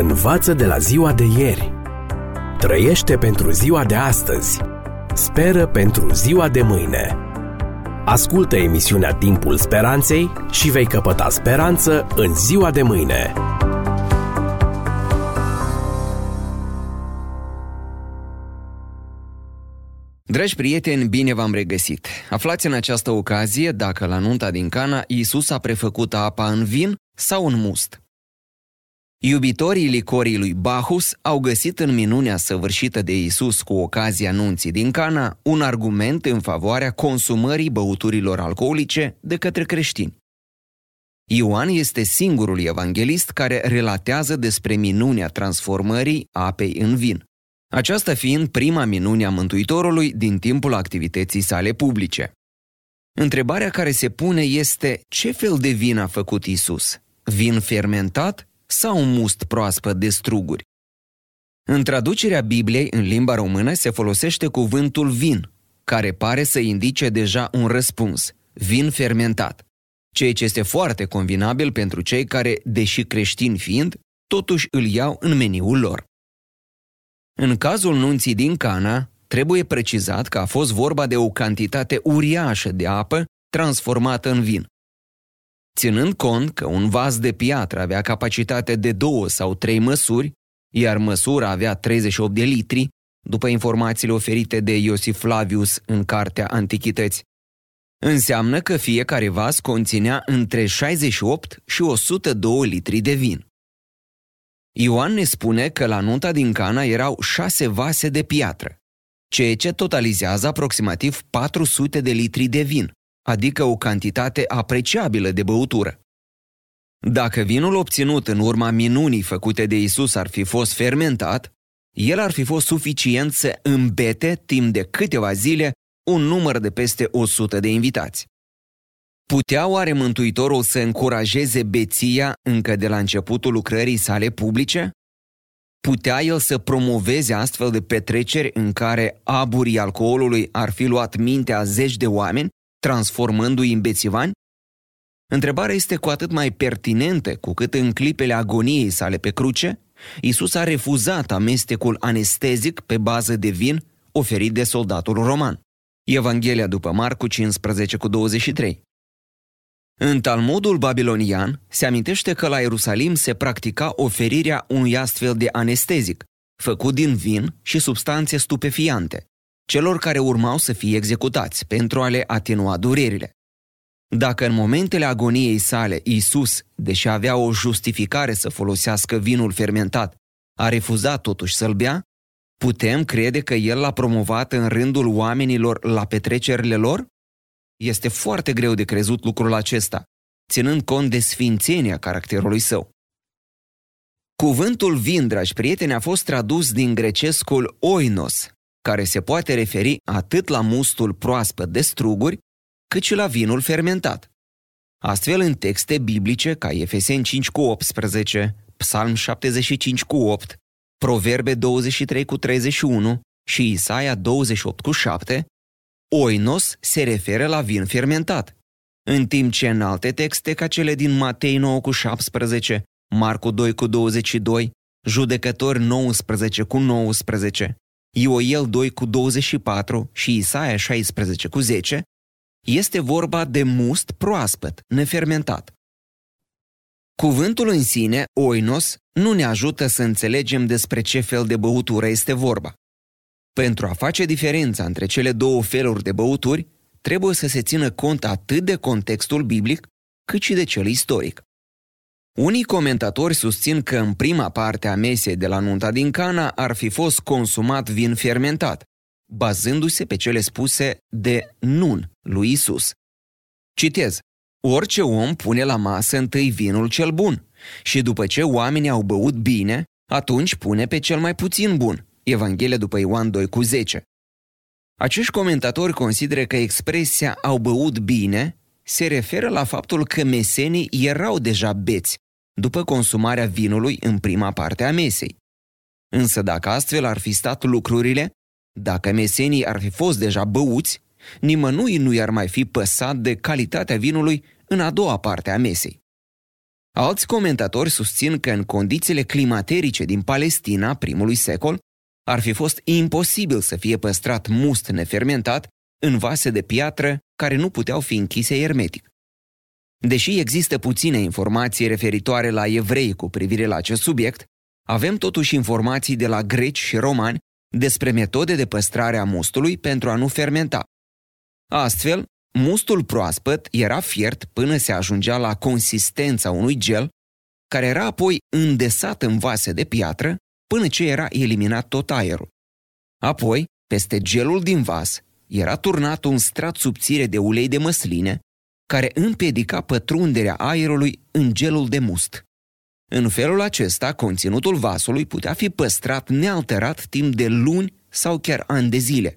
Învață de la ziua de ieri. Trăiește pentru ziua de astăzi. Speră pentru ziua de mâine. Ascultă emisiunea Timpul Speranței și vei căpăta speranță în ziua de mâine. Dragi prieteni, bine v-am regăsit! Aflați în această ocazie dacă la nunta din Cana Iisus a prefăcut apa în vin sau în must. Iubitorii licorii lui Bachus au găsit în minunea săvârșită de Iisus cu ocazia nunții din Cana un argument în favoarea consumării băuturilor alcoolice de către creștini. Ioan este singurul evanghelist care relatează despre minunea transformării apei în vin, aceasta fiind prima minune a Mântuitorului din timpul activității sale publice. Întrebarea care se pune este: ce fel de vin a făcut Iisus? Vin fermentat sau un must proaspăt de struguri? În traducerea Bibliei în limba română se folosește cuvântul vin, care pare să indice deja un răspuns: vin fermentat, ceea ce este foarte convenabil pentru cei care, deși creștini fiind, totuși îl iau în meniul lor. În cazul nunții din Cana, trebuie precizat că a fost vorba de o cantitate uriașă de apă transformată în vin. Ținând cont că un vas de piatră avea capacitate de 2 sau 3 măsuri, iar măsura avea 38 de litri, după informațiile oferite de Iosif Flavius în Cartea Antichități, înseamnă că fiecare vas conținea între 68 și 102 litri de vin. Ioan ne spune că la nunta din Cana erau 6 vase de piatră, ceea ce totalizează aproximativ 400 de litri de vin, adică o cantitate apreciabilă de băutură. Dacă vinul obținut în urma minunii făcute de Iisus ar fi fost fermentat, el ar fi fost suficient să îmbete timp de câteva zile un număr de peste 100 de invitați. Putea oare Mântuitorul să încurajeze beția încă de la începutul lucrării sale publice? Putea el să promoveze astfel de petreceri în care aburii alcoolului ar fi luat mintea a zeci de oameni, transformându-i în bețivani? Întrebarea este cu atât mai pertinentă cu cât în clipele agoniei sale pe cruce, Iisus a refuzat amestecul anestezic pe bază de vin oferit de soldatul roman. Evanghelia după Marcu 15:23. În Talmudul babilonian se amintește că la Ierusalim se practica oferirea unui astfel de anestezic, făcut din vin și substanțe stupefiante, celor care urmau să fie executați pentru a le atenua durerile. Dacă în momentele agoniei sale Iisus, deși avea o justificare să folosească vinul fermentat, a refuzat totuși să-l bea, putem crede că el l-a promovat în rândul oamenilor la petrecerile lor? Este foarte greu de crezut lucrul acesta, ținând cont de sfințenia caracterului său. Cuvântul vin, dragi prieteni, a fost tradus din grecescul oinos, care se poate referi atât la mustul proaspăt de struguri, cât și la vinul fermentat. Astfel, în texte biblice ca Efeseni 5:18, Psalm 75:8, Proverbe 23:31 și Isaia 28:7, oinos se referă la vin fermentat, în timp ce în alte texte ca cele din Matei 9:17, Marcu 2:22, Judecători 19:19, Ioiel 2:24 și Isaia 16:10, este vorba de must proaspăt, nefermentat. Cuvântul în sine, oinos, nu ne ajută să înțelegem despre ce fel de băutură este vorba. Pentru a face diferența între cele două feluri de băuturi, trebuie să se țină cont atât de contextul biblic, cât și de cel istoric. Unii comentatori susțin că în prima parte a mesei de la nunta din Cana ar fi fost consumat vin fermentat, bazându-se pe cele spuse de nun lui Iisus. Citez: orice om pune la masă întâi vinul cel bun și după ce oamenii au băut bine, atunci pune pe cel mai puțin bun. Evanghelia după Ioan 2:10. Acești comentatori consideră că expresia "au băut bine" se referă la faptul că mesenii erau deja beți după consumarea vinului în prima parte a mesei. Însă dacă astfel ar fi stat lucrurile, dacă mesenii ar fi fost deja băuți, nimănui nu i-ar mai fi păsat de calitatea vinului în a doua parte a mesei. Alți comentatori susțin că în condițiile climaterice din Palestina primului secol ar fi fost imposibil să fie păstrat must nefermentat în vase de piatră care nu puteau fi închise ermetic. Deși există puține informații referitoare la evrei cu privire la acest subiect, avem totuși informații de la greci și romani despre metode de păstrare a mustului pentru a nu fermenta. Astfel, mustul proaspăt era fiert până se ajungea la consistența unui gel, care era apoi îndesat în vase de piatră până ce era eliminat tot aerul. Apoi, peste gelul din vas, era turnat un strat subțire de ulei de măsline, care împiedica pătrunderea aerului în gelul de must. În felul acesta, conținutul vasului putea fi păstrat nealterat timp de luni sau chiar ani de zile.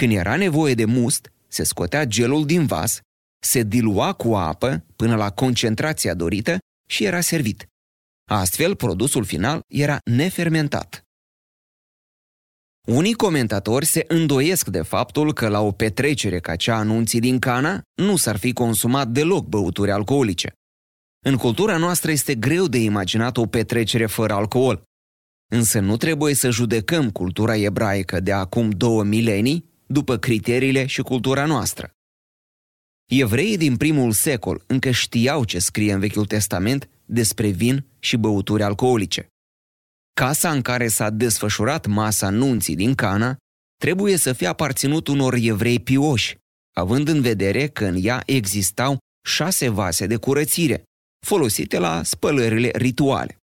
Când era nevoie de must, se scotea gelul din vas, se dilua cu apă până la concentrația dorită și era servit. Astfel, produsul final era nefermentat. Unii comentatori se îndoiesc de faptul că la o petrecere ca cea a nunții din Cana nu s-ar fi consumat deloc băuturi alcoolice. În cultura noastră este greu de imaginat o petrecere fără alcool. Însă nu trebuie să judecăm cultura ebraică de acum 2 milenii după criteriile și cultura noastră. Evreii din primul secol încă știau ce scrie în Vechiul Testament despre vin și băuturi alcoolice. Casa în care s-a desfășurat masa nunții din Cana trebuie să fie aparținut unor evrei pioși, având în vedere că în ea existau 6 vase de curățire, folosite la spălările rituale.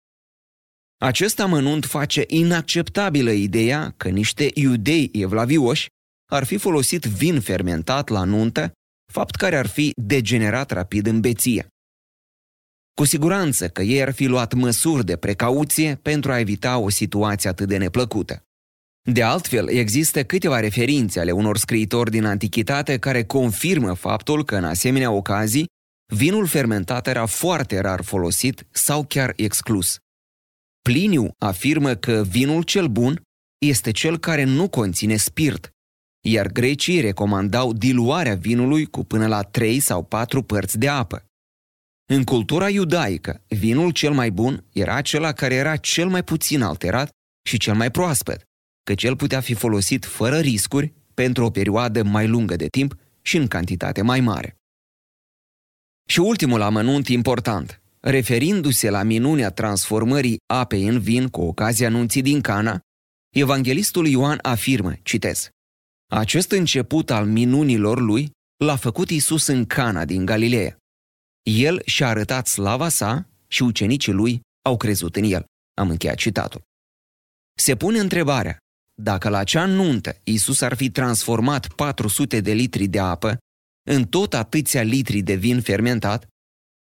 Acest amănunt face inacceptabilă ideea că niște iudei evlavioși ar fi folosit vin fermentat la nuntă, fapt care ar fi degenerat rapid în beție. Cu siguranță că ei ar fi luat măsuri de precauție pentru a evita o situație atât de neplăcută. De altfel, există câteva referințe ale unor scriitori din antichitate care confirmă faptul că în asemenea ocazii vinul fermentat era foarte rar folosit sau chiar exclus. Pliniu afirmă că vinul cel bun este cel care nu conține spirit, iar grecii recomandau diluarea vinului cu până la 3 sau 4 părți de apă. În cultura iudaică, vinul cel mai bun era acela care era cel mai puțin alterat și cel mai proaspăt, căci el putea fi folosit fără riscuri pentru o perioadă mai lungă de timp și în cantitate mai mare. Și ultimul amănunt important, referindu-se la minunea transformării apei în vin cu ocazia nunții din Cana, evanghelistul Ioan afirmă, citez: acest început al minunilor lui l-a făcut Iisus în Cana din Galileea. El și-a arătat slava sa și ucenicii lui au crezut în el. Am încheiat citatul. Se pune întrebarea, dacă la acea nuntă Iisus ar fi transformat 400 de litri de apă în tot atâția litri de vin fermentat,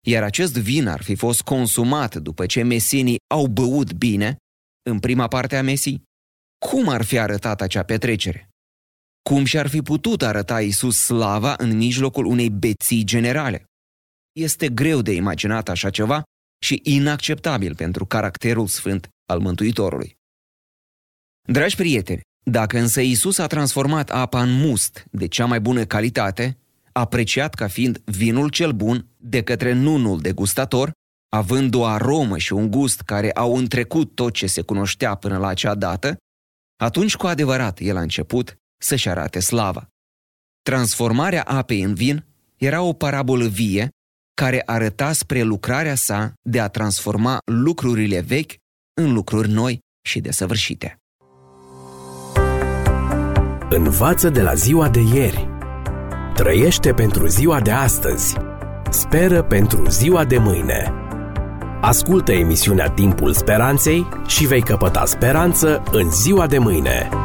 iar acest vin ar fi fost consumat după ce mesinii au băut bine, în prima parte a mesii, cum ar fi arătat acea petrecere? Cum și-ar fi putut arăta Iisus slava în mijlocul unei beții generale? Este greu de imaginat așa ceva și inacceptabil pentru caracterul sfânt al Mântuitorului. Dragi prieteni, dacă însă Iisus a transformat apa în must de cea mai bună calitate, apreciat ca fiind vinul cel bun de către nunul degustator, având o aromă și un gust care au întrecut tot ce se cunoștea până la acea dată, atunci cu adevărat el a început să-și arate slava. Transformarea apei în vin era o parabolă vie care arăta spre lucrarea sa de a transforma lucrurile vechi în lucruri noi și desăvârșite. Învață de la ziua de ieri. Trăiește pentru ziua de astăzi. Speră pentru ziua de mâine. Ascultă emisiunea Timpul Speranței și vei căpăta speranță în ziua de mâine.